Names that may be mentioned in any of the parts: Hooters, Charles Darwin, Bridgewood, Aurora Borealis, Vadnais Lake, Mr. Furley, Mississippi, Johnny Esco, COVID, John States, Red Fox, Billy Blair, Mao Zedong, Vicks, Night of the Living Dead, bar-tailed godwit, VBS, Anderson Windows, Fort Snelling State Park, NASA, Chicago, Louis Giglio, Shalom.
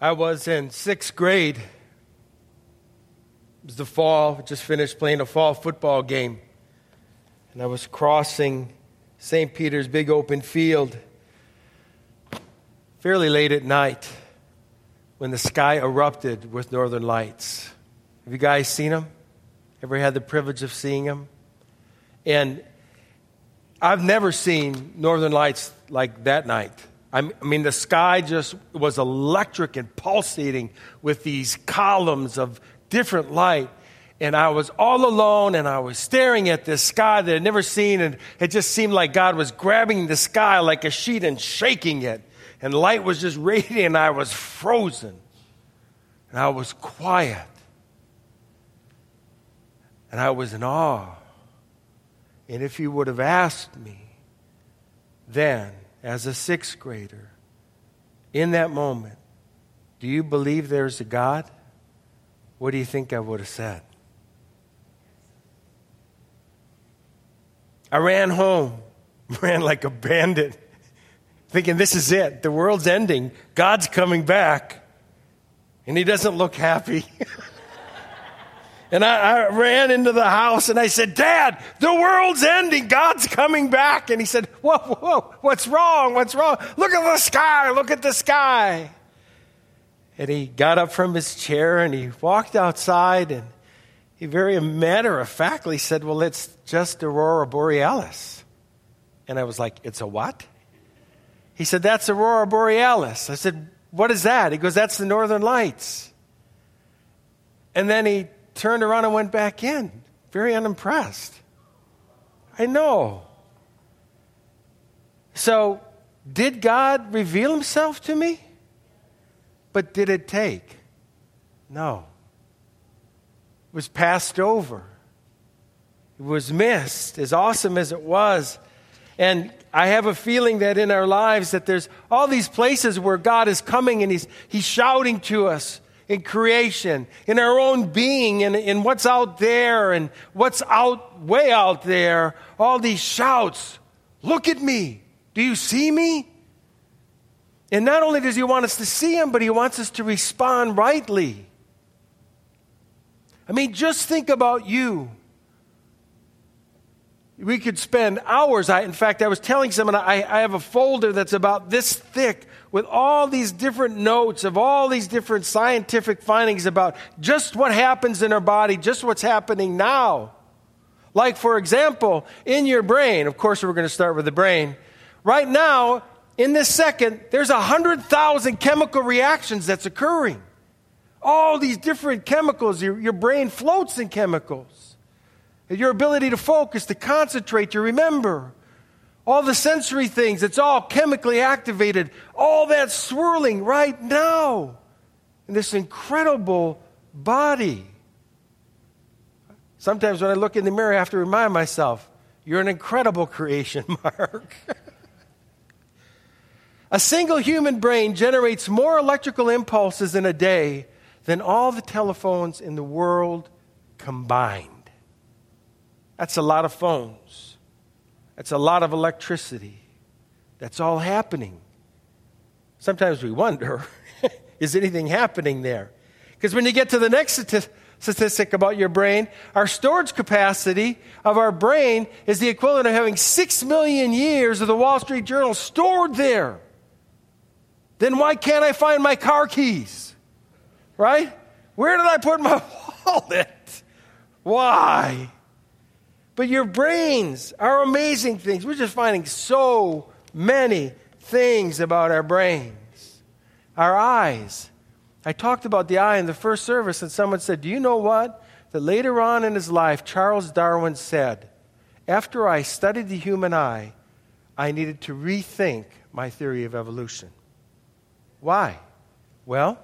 I was in sixth grade. It was the fall, just finished playing a fall football game. And I was crossing St. Peter's big open field fairly late at night when the sky erupted with northern lights. Have you guys seen them? Ever had the privilege of seeing them? And I've never seen northern lights like that night. I mean, the sky just was electric and pulsating with these columns of different light. And I was all alone, and I was staring at this sky that I'd never seen, and it just seemed like God was grabbing the sky like a sheet and shaking it. And light was just radiating, and I was frozen. And I was quiet. And I was in awe. And if you would have asked me then, as a sixth grader, in that moment, do you believe there's a God? What do you think I would have said? I ran home, ran like a bandit, thinking this is it. The world's ending. God's coming back. And he doesn't look happy. And I ran into the house and I said, Dad, the world's ending. God's coming back. And he said, whoa, what's wrong? What's wrong? Look at the sky. Look at the sky. And he got up from his chair and he walked outside and he very matter-of-factly said, well, it's just Aurora Borealis. And I was like, it's a what? He said, that's Aurora Borealis. I said, what is that? He goes, that's the northern lights. And then he turned around and went back in, very unimpressed. I know. So, did God reveal himself to me? But did it take? No. It was passed over. It was missed, as awesome as it was. And I have a feeling that in our lives that there's all these places where God is coming and He's shouting to us in creation, in our own being, and in what's out there and what's out way out there. All these shouts, look at me. Do you see me? And not only does he want us to see him, but he wants us to respond rightly. I mean, just think about you. We could spend hours. In fact, I was telling someone, I have a folder that's about this thick with all these different notes of all these different scientific findings about just what happens in our body, just what's happening now. Like, for example, in your brain, of course, we're going to start with the brain. Right now, in this second, there's 100,000 chemical reactions that's occurring. All these different chemicals, your brain floats in chemicals. Your ability to focus, to concentrate, to remember. All the sensory things, it's all chemically activated. All that's swirling right now in this incredible body. Sometimes when I look in the mirror, I have to remind myself, you're an incredible creation, Mark. A single human brain generates more electrical impulses in a day than all the telephones in the world combined. That's a lot of phones. That's a lot of electricity. That's all happening. Sometimes we wonder, is anything happening there? Because when you get to the next statistic about your brain, our storage capacity of our brain is the equivalent of having 6 million years of the Wall Street Journal stored there. Then why can't I find my car keys? Right? Where did I put my wallet? Why? But your brains are amazing things. We're just finding so many things about our brains. Our eyes. I talked about the eye in the first service, and someone said, do you know what? That later on in his life, Charles Darwin said, after I studied the human eye, I needed to rethink my theory of evolution. Why? Well,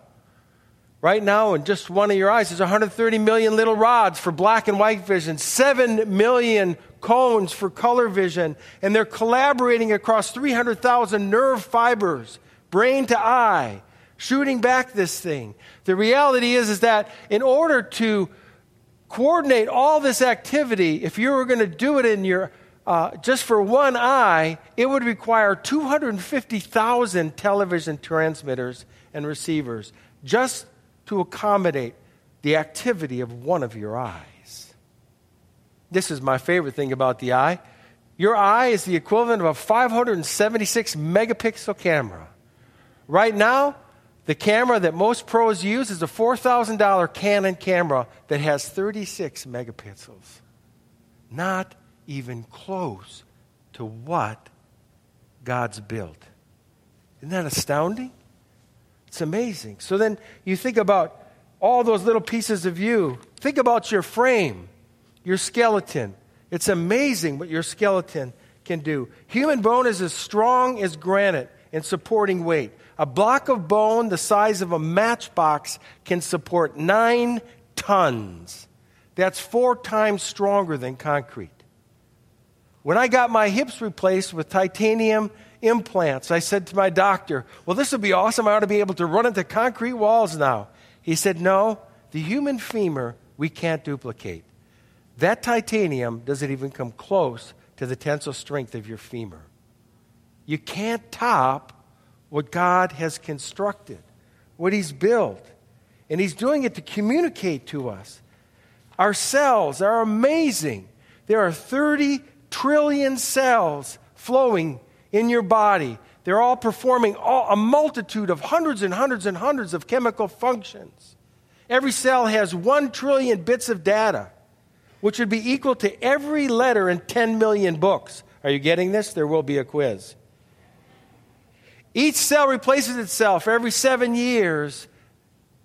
right now in just one of your eyes, there's 130 million little rods for black and white vision, 7 million cones for color vision, and they're collaborating across 300,000 nerve fibers, brain to eye, shooting back this thing. The reality is that in order to coordinate all this activity, if you were going to do it in your just for one eye, it would require 250,000 television transmitters and receivers just to accommodate the activity of one of your eyes. This is my favorite thing about the eye. Your eye is the equivalent of a 576 megapixel camera. Right now, the camera that most pros use is a $4,000 Canon camera that has 36 megapixels. Not even close to what God's built. Isn't that astounding? It's amazing. So then you think about all those little pieces of you. Think about your frame, your skeleton. It's amazing what your skeleton can do. Human bone is as strong as granite in supporting weight. A block of bone the size of a matchbox can support 9 tons. That's 4 times stronger than concrete. When I got my hips replaced with titanium implants, I said to my doctor, well, this would be awesome. I ought to be able to run into concrete walls now. He said, no, the human femur we can't duplicate. That titanium doesn't even come close to the tensile strength of your femur. You can't top what God has constructed, what he's built. And he's doing it to communicate to us. Our cells are amazing. There are 30 trillion cells flowing in your body. They're all performing a multitude of hundreds and hundreds and hundreds of chemical functions. Every cell has 1 trillion bits of data, which would be equal to every letter in 10 million books. Are you getting this? There will be a quiz. Each cell replaces itself every 7 years.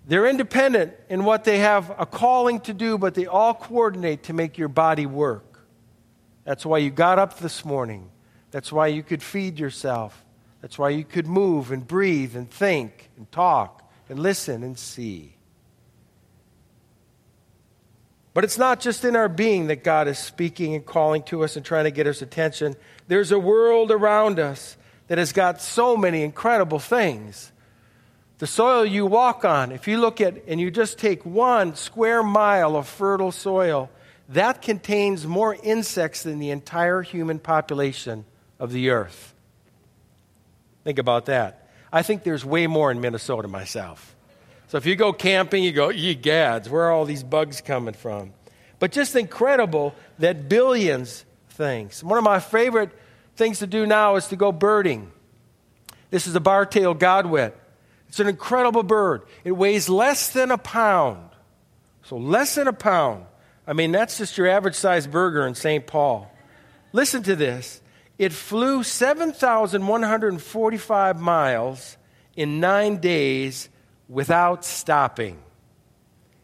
They're independent in what they have a calling to do, but they all coordinate to make your body work. That's why you got up this morning. That's why you could feed yourself. That's why you could move and breathe and think and talk and listen and see. But it's not just in our being that God is speaking and calling to us and trying to get us attention. There's a world around us that has got so many incredible things. The soil you walk on, if you look at and you just take 1 square mile of fertile soil, that contains more insects than the entire human population of the earth. Think about that. I think there's way more in Minnesota myself. So if you go camping, you go, ye gads, where are all these bugs coming from? But just incredible that billions of things. One of my favorite things to do now is to go birding. This is a bar-tailed godwit. It's an incredible bird. It weighs less than a pound. So less than a pound. I mean, that's just your average-sized burger in St. Paul. Listen to this. It flew 7,145 miles in 9 days without stopping.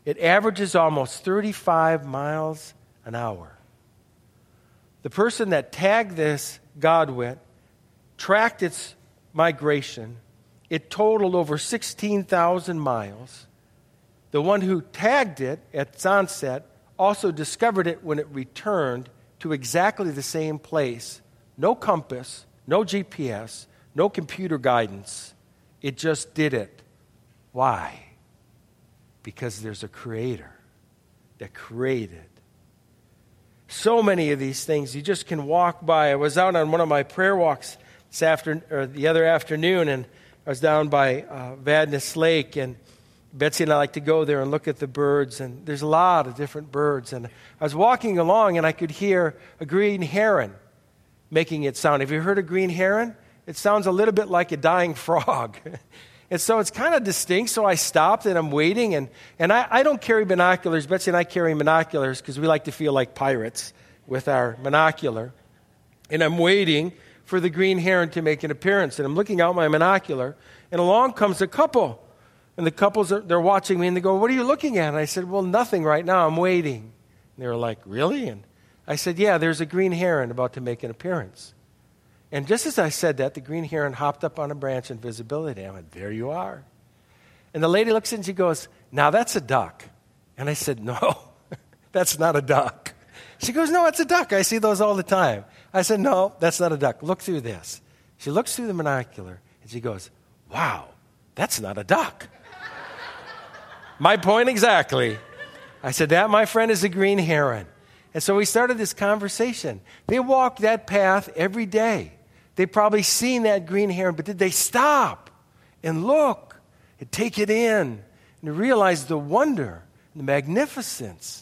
It averages almost 35 miles an hour. The person that tagged this godwit tracked its migration. It totaled over 16,000 miles. The one who tagged it at sunset also discovered it when it returned to exactly the same place. No compass, no GPS, no computer guidance. It just did it. Why? Because there's a creator that created. So many of these things you just can walk by. I was out on one of my prayer walks this afternoon, or the other afternoon, and I was down by Vadnais Lake, and Betsy and I like to go there and look at the birds, and there's a lot of different birds. And I was walking along, and I could hear a green heron making its sound. Have you heard a green heron? It sounds a little bit like a dying frog. And so it's kind of distinct, so I stopped, and I'm waiting. And I don't carry binoculars. Betsy and I carry binoculars because we like to feel like pirates with our binocular. And I'm waiting for the green heron to make an appearance. And I'm looking out my binocular, and along comes a couple. And the couples, they're watching me, and they go, what are you looking at? And I said, well, nothing right now. I'm waiting. And they were like, really? And I said, yeah, there's a green heron about to make an appearance. And just as I said that, the green heron hopped up on a branch in visibility. I went, there you are. And the lady looks at it and she goes, now that's a duck. And I said, no, that's not a duck. She goes, no, it's a duck. I see those all the time. I said, no, that's not a duck. Look through this. She looks through the binocular, and she goes, wow, that's not a duck. My point exactly. I said, that, my friend, is a green heron. And so we started this conversation. They walked that path every day. They probably seen that green heron, but did they stop and look and take it in and realize the wonder and the magnificence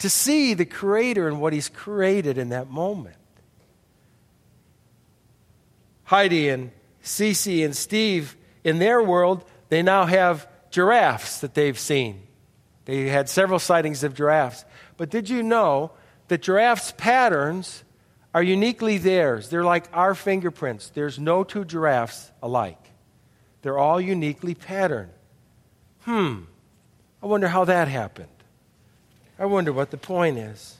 to see the Creator and what He's created in that moment? Heidi and Cece and Steve, in their world, they now have giraffes that they've seen. They had several sightings of giraffes. But did you know that giraffes' patterns are uniquely theirs? They're like our fingerprints. There's no two giraffes alike. They're all uniquely patterned. I wonder how that happened. I wonder what the point is.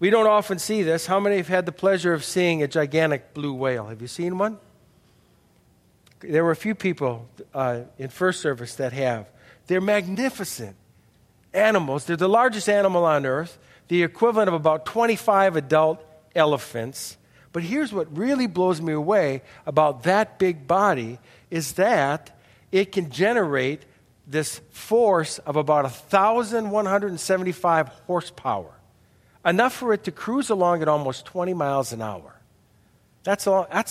We don't often see this. How many have had the pleasure of seeing a gigantic blue whale? Have you seen one? There were a few people in first service that have. They're magnificent animals. They're the largest animal on earth, the equivalent of about 25 adult elephants. But here's what really blows me away about that big body is that it can generate this force of about 1,175 horsepower, enough for it to cruise along at almost 20 miles an hour. That's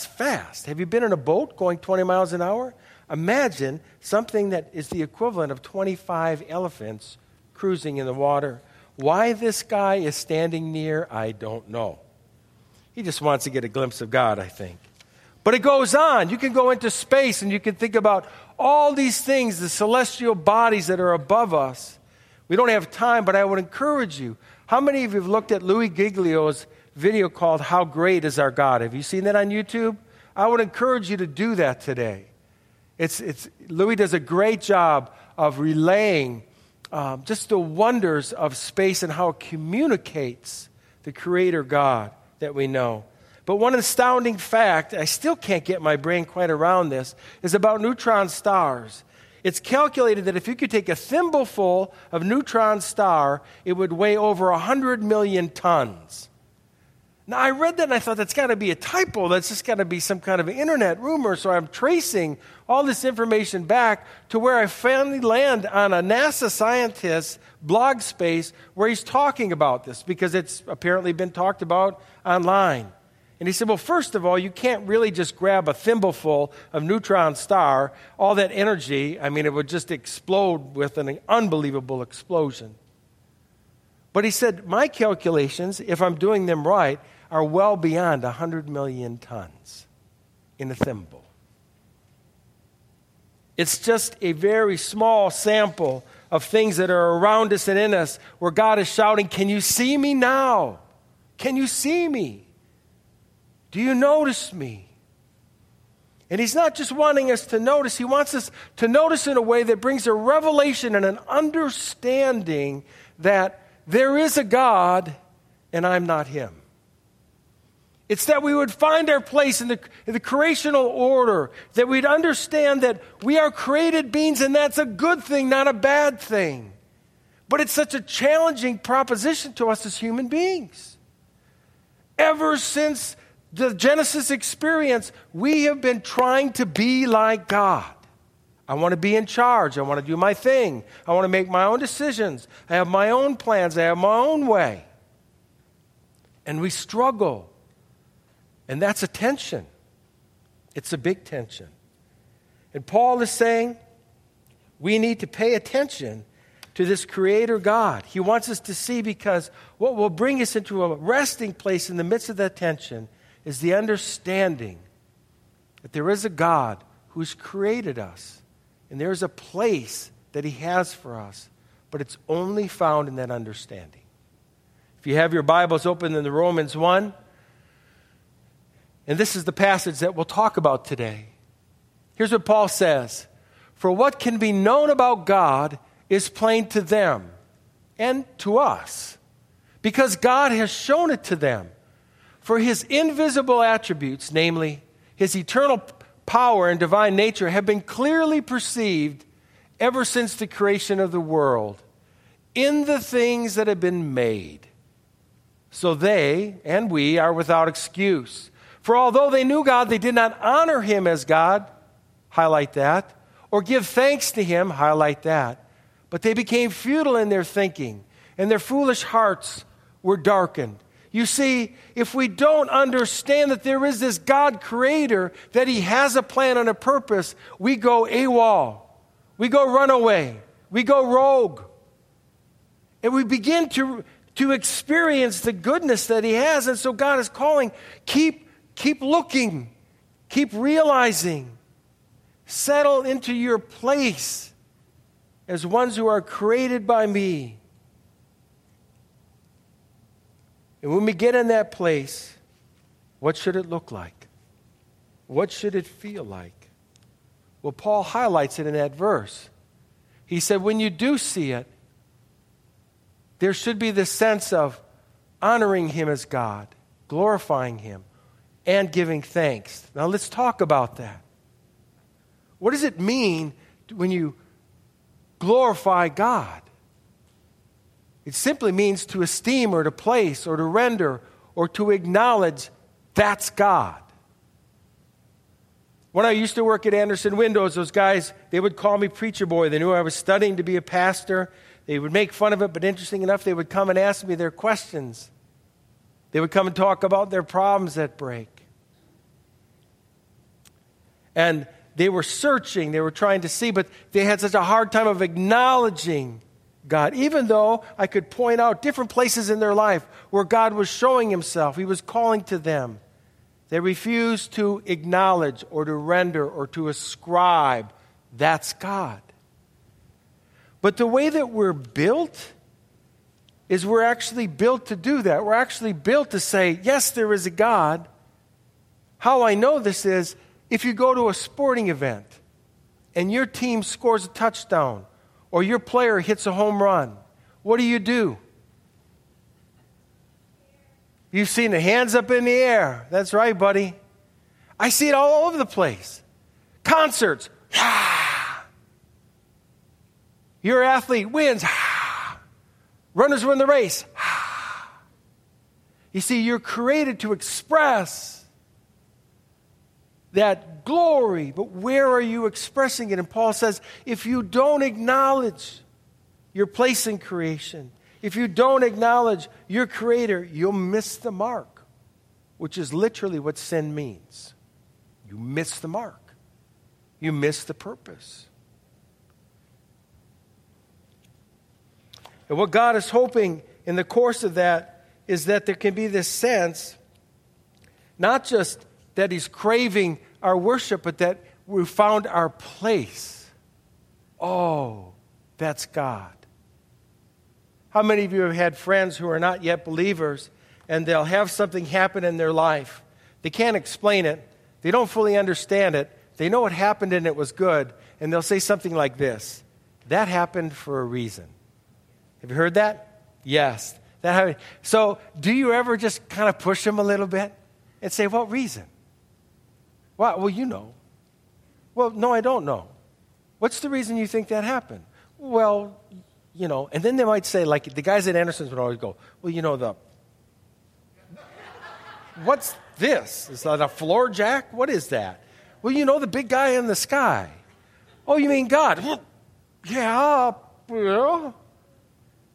fast. Have you been in a boat going 20 miles an hour? Imagine something that is the equivalent of 25 elephants cruising in the water. Why this guy is standing near, I don't know. He just wants to get a glimpse of God, I think. But it goes on. You can go into space and you can think about all these things, the celestial bodies that are above us. We don't have time, but I would encourage you. How many of you have looked at Louis Giglio's video called How Great Is Our God? Have you seen that on YouTube? I would encourage you to do that today. It's Louis does a great job of relaying just the wonders of space and how it communicates the Creator God that we know. But one astounding fact, I still can't get my brain quite around this, is about neutron stars. It's calculated that if you could take a thimbleful of neutron star, it would weigh over 100 million tons. Now, I read that and I thought, that's got to be a typo. That's just got to be some kind of internet rumor. So I'm tracing all this information back to where I finally land on a NASA scientist's blog space where he's talking about this because it's apparently been talked about online. And he said, well, first of all, you can't really just grab a thimbleful of neutron star, all that energy. I mean, it would just explode with an unbelievable explosion. But he said, my calculations, if I'm doing them right, are well beyond 100 million tons in a thimble. It's just a very small sample of things that are around us and in us where God is shouting, can you see me now? Can you see me? Do you notice me? And he's not just wanting us to notice. He wants us to notice in a way that brings a revelation and an understanding that there is a God, and I'm not Him. It's that we would find our place in the creational order, that we'd understand that we are created beings, and that's a good thing, not a bad thing. But it's such a challenging proposition to us as human beings. Ever since the Genesis experience, we have been trying to be like God. I want to be in charge. I want to do my thing. I want to make my own decisions. I have my own plans. I have my own way. And we struggle. And that's a tension. It's a big tension. And Paul is saying we need to pay attention to this Creator God. He wants us to see because what will bring us into a resting place in the midst of that tension is the understanding that there is a God who's created us. And there is a place that He has for us, but it's only found in that understanding. If you have your Bibles open in the Romans 1, and this is the passage that we'll talk about today. Here's what Paul says. For what can be known about God is plain to them and to us, because God has shown it to them. For His invisible attributes, namely His eternal power and divine nature, have been clearly perceived ever since the creation of the world in the things that have been made. So they and we are without excuse. For although they knew God, they did not honor Him as God, highlight that, or give thanks to Him, highlight that. But they became futile in their thinking, and their foolish hearts were darkened. You see, if we don't understand that there is this God creator, that he has a plan and a purpose, we go AWOL. We go runaway. We go rogue. And we begin to experience the goodness that he has. And so God is calling, keep looking. Keep realizing. Settle into your place as ones who are created by me. And when we get in that place, what should it look like? What should it feel like? Well, Paul highlights it in that verse. He said, when you do see it, there should be the sense of honoring him as God, glorifying him, and giving thanks. Now, let's talk about that. What does it mean when you glorify God? It simply means to esteem or to place or to render or to acknowledge that's God. When I used to work at Anderson Windows, those guys, they would call me preacher boy. They knew I was studying to be a pastor. They would make fun of it, but interesting enough, they would come and ask me their questions. They would come and talk about their problems at break. And they were searching. They were trying to see, but they had such a hard time of acknowledging God, even though I could point out different places in their life where God was showing himself, he was calling to them. They refused to acknowledge or to render or to ascribe that's God. But the way that we're built is we're actually built to do that. We're actually built to say, yes, there is a God. How I know this is if you go to a sporting event and your team scores a touchdown, or your player hits a home run, what do? You've seen the hands up in the air. That's right, buddy. I see it all over the place. Concerts. Your athlete wins. Runners win the race. You see, you're created to express that glory, but where are you expressing it? And Paul says, if you don't acknowledge your place in creation, if you don't acknowledge your creator, you'll miss the mark, which is literally what sin means. You miss the mark. You miss the purpose. And what God is hoping in the course of that is that there can be this sense, not just that he's craving our worship, but that we found our place. Oh, that's God. How many of you have had friends who are not yet believers, and they'll have something happen in their life? They can't explain it. They don't fully understand it. They know what happened and it was good, and they'll say something like this: that happened for a reason. Have you heard that? Yes. That happened. So do you ever just kind of push them a little bit and say, what reason? Well, you know. Well, no, I don't know. What's the reason you think that happened? Well, you know. And then they might say, like the guys at Anderson's would always go, well, you know, what's this? Is that a floor jack? What is that? Well, you know, the big guy in the sky. Oh, you mean God? Well, yeah. Well.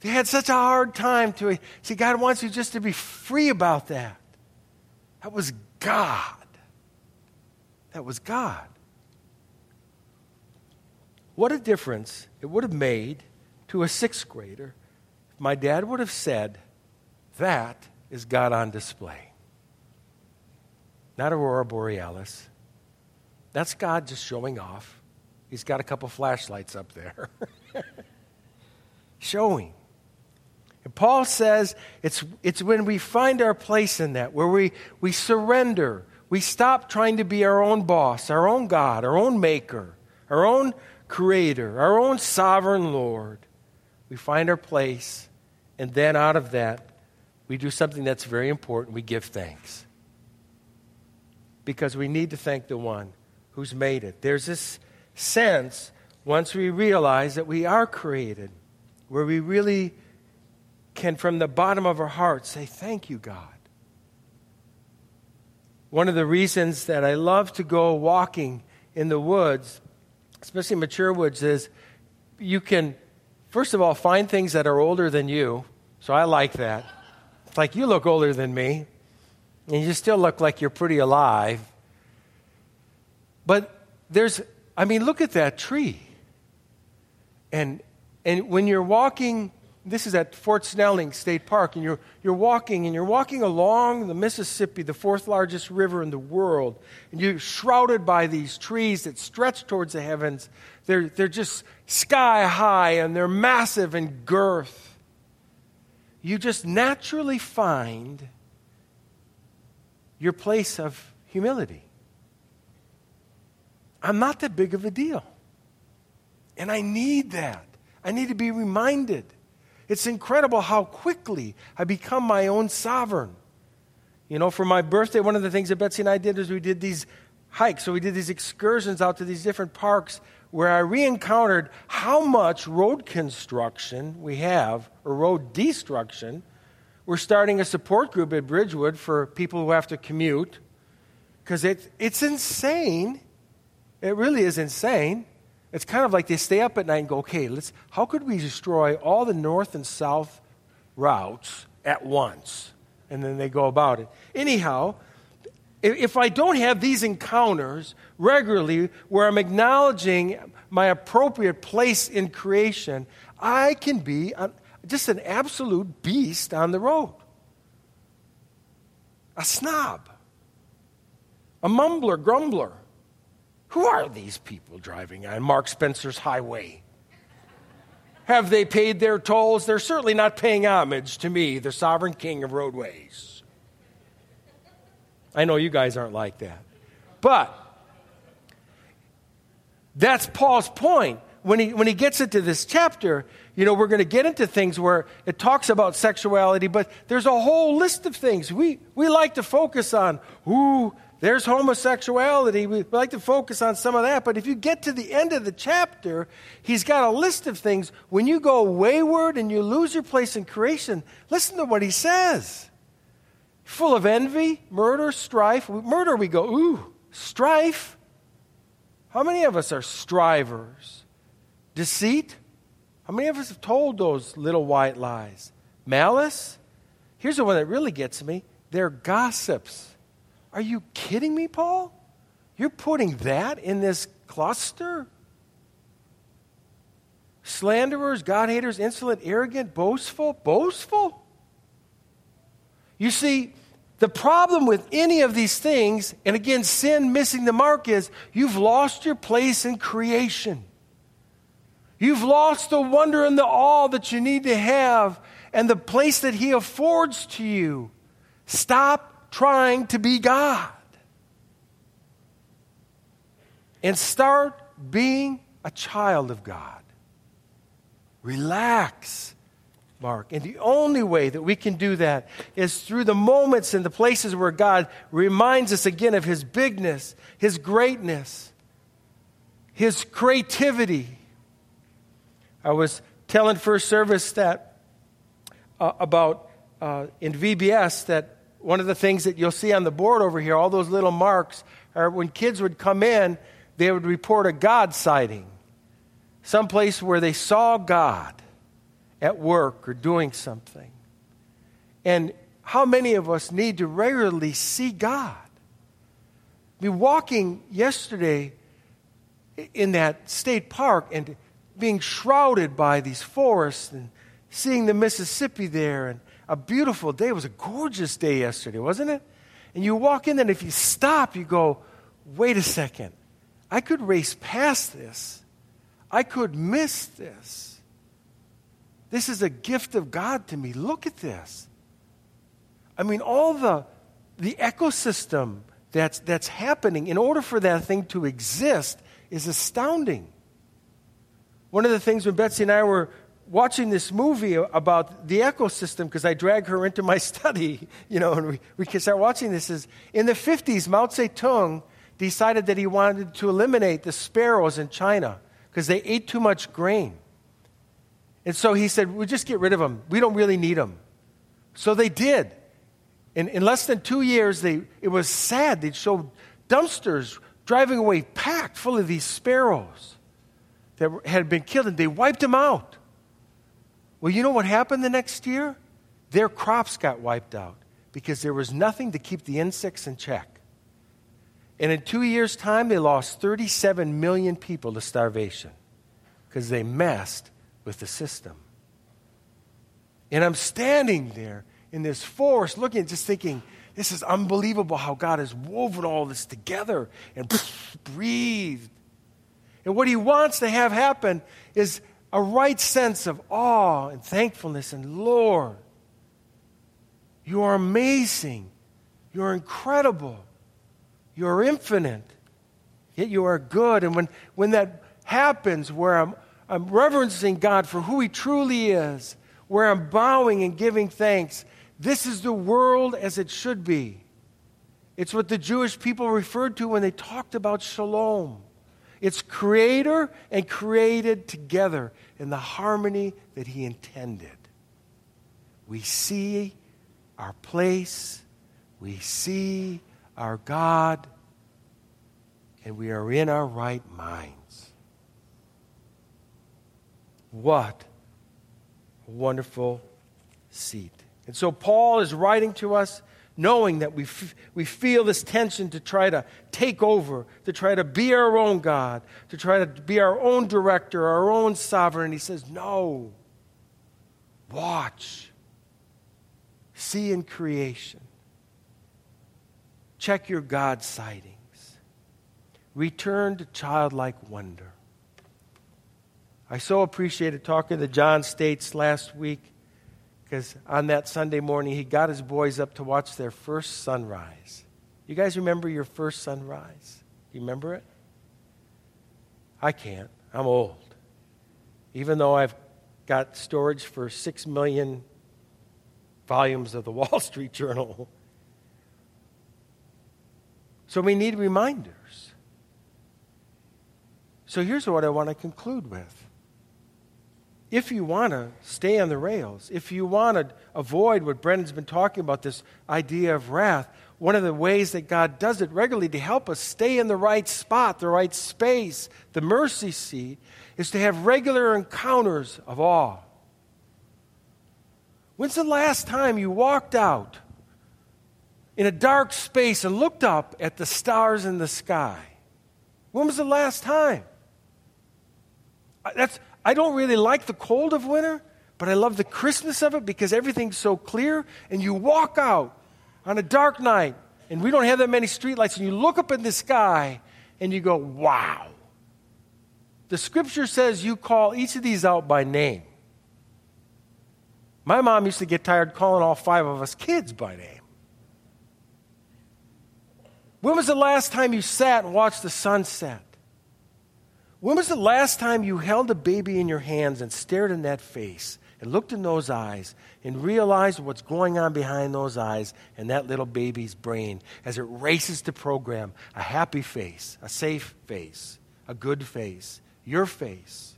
They had such a hard time to, see, God wants you just to be free about that. That was God. That was God. What a difference it would have made to a sixth grader if my dad would have said, that is God on display. Not Aurora Borealis. That's God just showing off. He's got a couple flashlights up there. Showing. And Paul says it's when we find our place in that, where we surrender. We stop trying to be our own boss, our own God, our own maker, our own creator, our own sovereign Lord. We find our place, and then out of that, we do something that's very important. We give thanks. Because we need to thank the one who's made it. There's this sense, once we realize that we are created, where we really can, from the bottom of our hearts, say, thank you, God. One of the reasons that I love to go walking in the woods, especially mature woods, is you can, first of all, find things that are older than you. So I like that. It's like, you look older than me, and you still look like you're pretty alive. But there's, I mean, look at that tree. And when you're walking, this is at Fort Snelling State Park, and you're walking along the Mississippi, the fourth largest river in the world, and you're shrouded by these trees that stretch towards the heavens. They're just sky high, and they're massive in girth. You just naturally find your place of humility. I'm not that big of a deal. And I need that. I need to be reminded. It's incredible how quickly I become my own sovereign. You know, for my birthday, one of the things that Betsy and I did is we did these hikes. So we did these excursions out to these different parks where I re-encountered how much road construction we have, or road destruction. We're starting a support group at Bridgewood for people who have to commute, because it's insane. It really is insane. It's kind of like they stay up at night and go, okay, how could we destroy all the north and south routes at once? And then they go about it. Anyhow, if I don't have these encounters regularly where I'm acknowledging my appropriate place in creation, I can be just an absolute beast on the road. A snob. A mumbler, grumbler. Who are these people driving on Mark Spencer's highway? Have they paid their tolls? They're certainly not paying homage to me, the sovereign king of roadways. I know you guys aren't like that. But that's Paul's point. When he gets into this chapter, you know, we're going to get into things where it talks about sexuality, but there's a whole list of things. We like to focus on, ooh, there's homosexuality. We like to focus on some of that. But if you get to the end of the chapter, he's got a list of things. When you go wayward and you lose your place in creation, listen to what he says. Full of envy, murder, strife. Murder, we go, ooh, strife. How many of us are strivers? Deceit. How many of us have told those little white lies? Malice. Here's the one that really gets me. They're gossips. Are you kidding me, Paul? You're putting that in this cluster? Slanderers, God-haters, insolent, arrogant, boastful? You see, the problem with any of these things, and again, sin missing the mark, is you've lost your place in creation. You've lost the wonder and the awe that you need to have and the place that he affords to you. Stop trying to be God and start being a child of God. Relax, Mark. And the only way that we can do that is through the moments and the places where God reminds us again of his bigness, his greatness, his creativity. I was telling first service that in VBS that one of the things that you'll see on the board over here, all those little marks, are when kids would come in, they would report a God sighting. Someplace where they saw God at work or doing something. And how many of us need to regularly see God? I mean, walking yesterday in that state park and being shrouded by these forests and seeing the Mississippi there and a beautiful day. It was a gorgeous day yesterday, wasn't it? And you walk in, and if you stop, you go, wait a second. I could race past this. I could miss this. This is a gift of God to me. Look at this. I mean, all the ecosystem that's happening in order for that thing to exist is astounding. One of the things when Betsy and I were watching this movie about the ecosystem, because I drag her into my study, you know, and we can start watching this, is in the 50s, Mao Zedong decided that he wanted to eliminate the sparrows in China because they ate too much grain. And so he said, we'll just get rid of them. We don't really need them. So they did. In less than 2 years, it was sad. They'd show dumpsters driving away packed full of these sparrows that had been killed, and they wiped them out. Well, you know what happened the next year? Their crops got wiped out because there was nothing to keep the insects in check. And in 2 years' time, they lost 37 million people to starvation because they messed with the system. And I'm standing there in this forest looking, just thinking, this is unbelievable how God has woven all this together and breathed. And what he wants to have happen is a right sense of awe and thankfulness and, Lord, you are amazing. You are incredible. You are infinite. Yet you are good. And when that happens, where I'm reverencing God for who he truly is, where I'm bowing and giving thanks, this is the world as it should be. It's what the Jewish people referred to when they talked about Shalom. It's creator and created together in the harmony that he intended. We see our place, we see our God, and we are in our right minds. What a wonderful seat. And so Paul is writing to us knowing that we feel this tension to try to take over, to try to be our own God, to try to be our own director, our own sovereign. He says, no, watch. See in creation. Check your God sightings. Return to childlike wonder. I so appreciated talking to John States last week, because on that Sunday morning, he got his boys up to watch their first sunrise. You guys remember your first sunrise? You remember it? I can't. I'm old. Even though I've got storage for 6 million volumes of the Wall Street Journal. So we need reminders. So here's what I want to conclude with. If you want to stay on the rails, if you want to avoid what Brendan's been talking about, this idea of wrath, one of the ways that God does it regularly to help us stay in the right spot, the right space, the mercy seat, is to have regular encounters of awe. When's the last time you walked out in a dark space and looked up at the stars in the sky? When was the last time? I don't really like the cold of winter, but I love the crispness of it because everything's so clear. And you walk out on a dark night, and we don't have that many streetlights, and you look up in the sky, and you go, wow. The scripture says you call each of these out by name. My mom used to get tired calling all five of us kids by name. When was the last time you sat and watched the sunset? When was the last time you held a baby in your hands and stared in that face and looked in those eyes and realized what's going on behind those eyes and that little baby's brain as it races to program a happy face, a safe face, a good face, your face?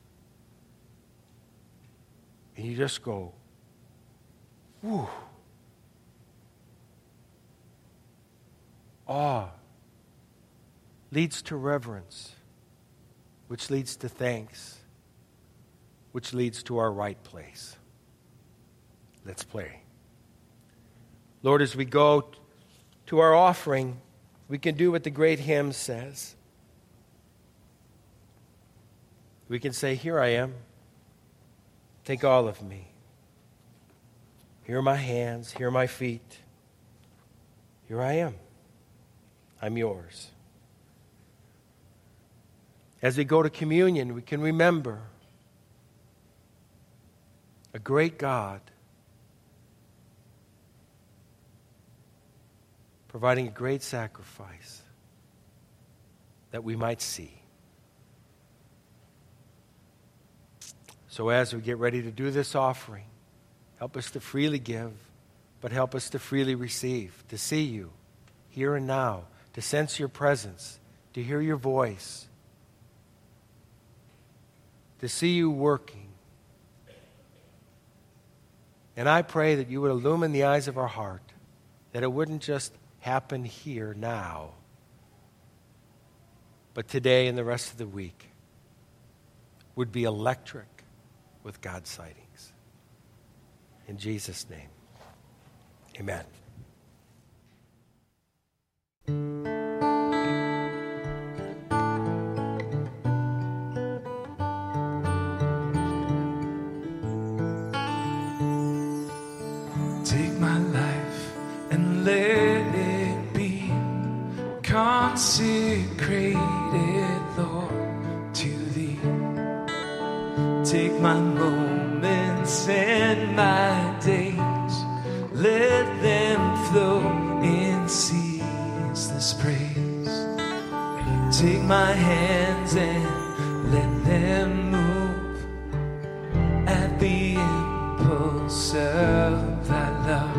And you just go, whew. Awe leads to reverence, which leads to thanks, which leads to our right place. Let's pray. Lord, as we go to our offering, we can do what the great hymn says. We can say, here I am. Take all of me. Here are my hands. Here are my feet. Here I am. I'm yours. As we go to communion, we can remember a great God providing a great sacrifice that we might see. So as we get ready to do this offering, help us to freely give, but help us to freely receive, to see you here and now, to sense your presence, to hear your voice, to see you working. And I pray that you would illumine the eyes of our heart, that it wouldn't just happen here now, but today and the rest of the week would be electric with God's sightings. In Jesus' name. Amen. Take my life and let it be consecrated, Lord, to Thee. Take my moments and my days, let them flow in ceaseless praise. Take my hands and let them move at the impulse of Thy love.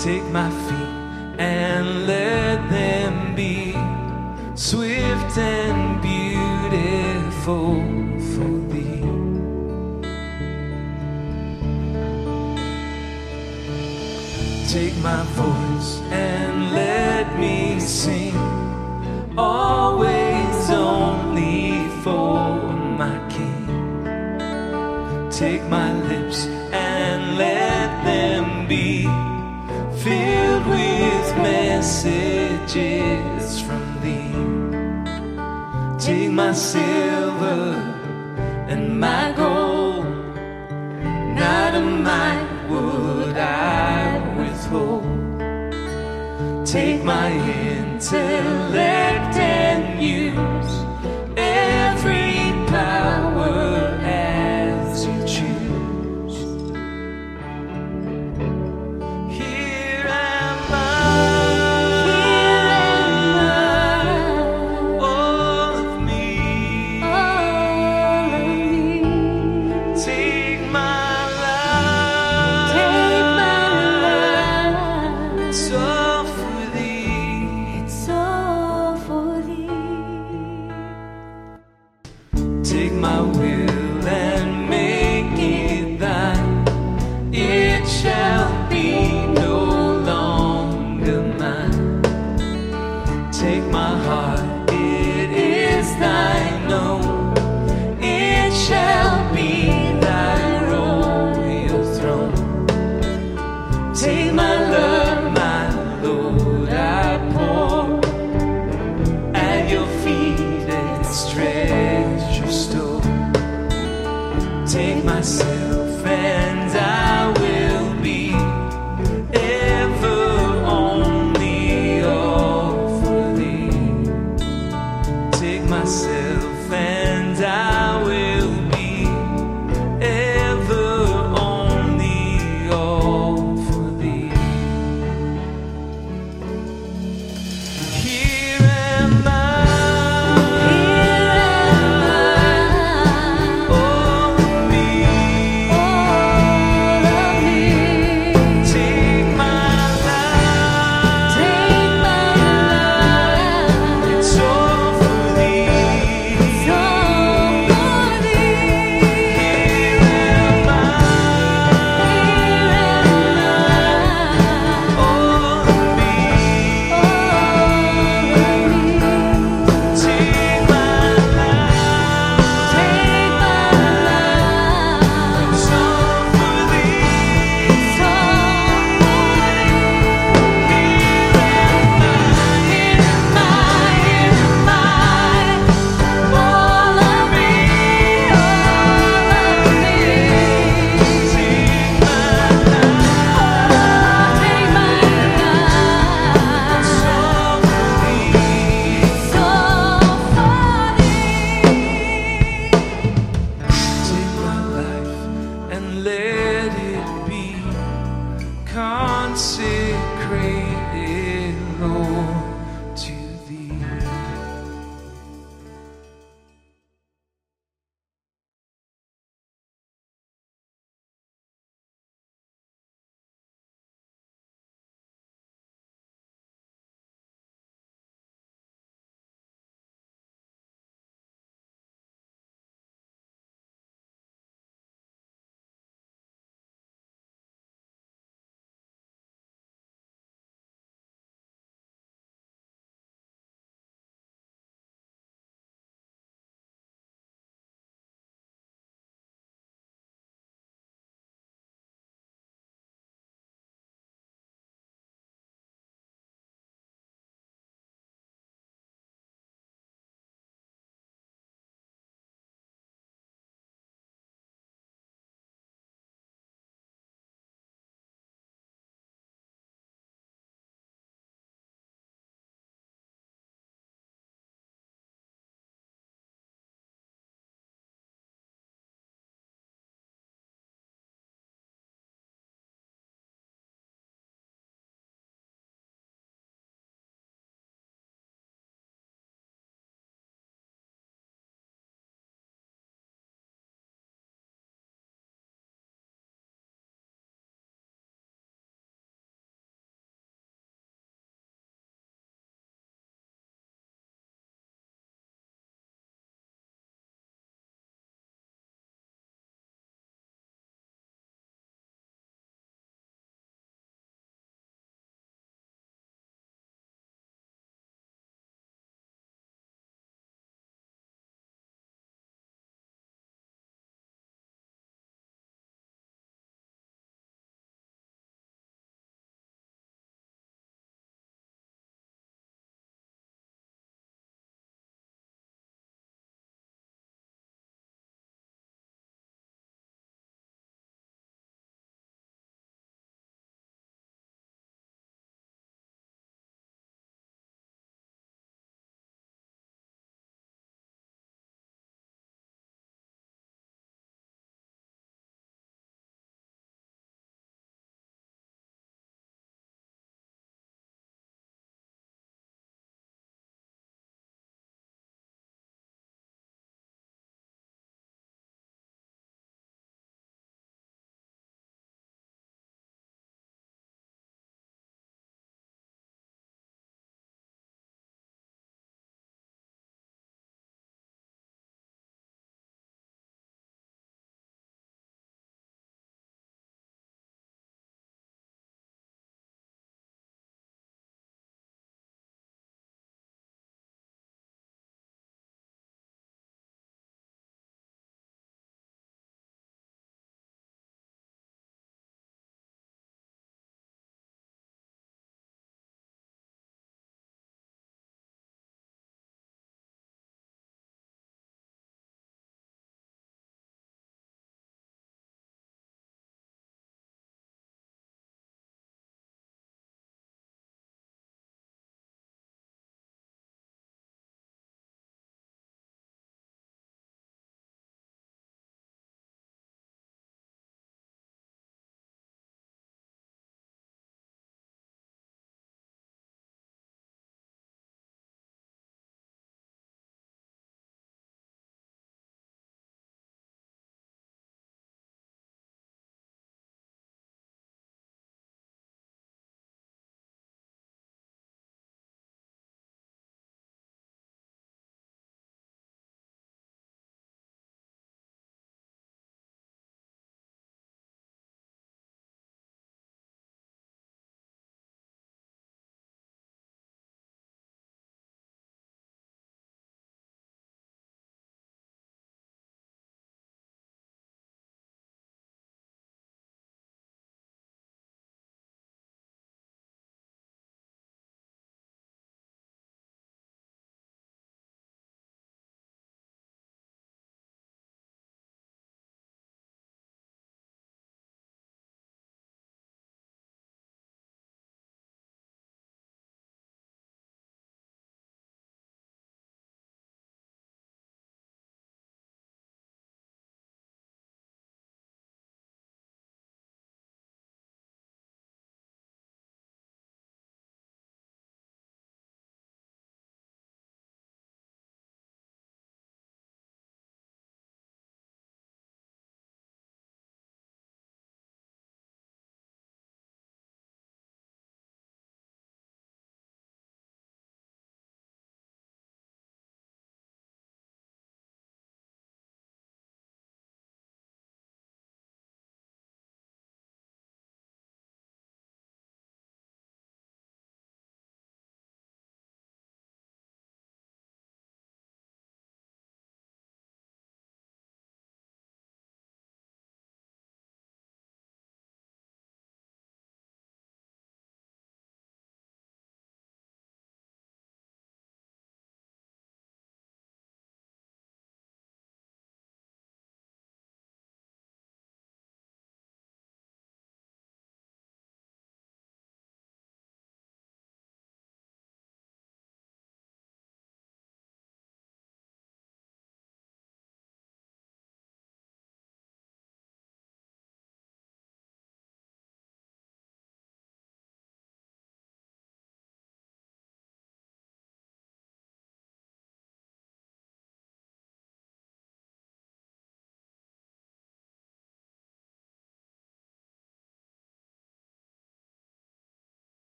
Take my feet and let them be swift and beautiful for Thee. Take my voice and let me sing, always only for my King. Take my lips and let them be filled with messages from Thee. Take my silver and my gold, not a mite would I withhold. Take my intellect and use every power myself and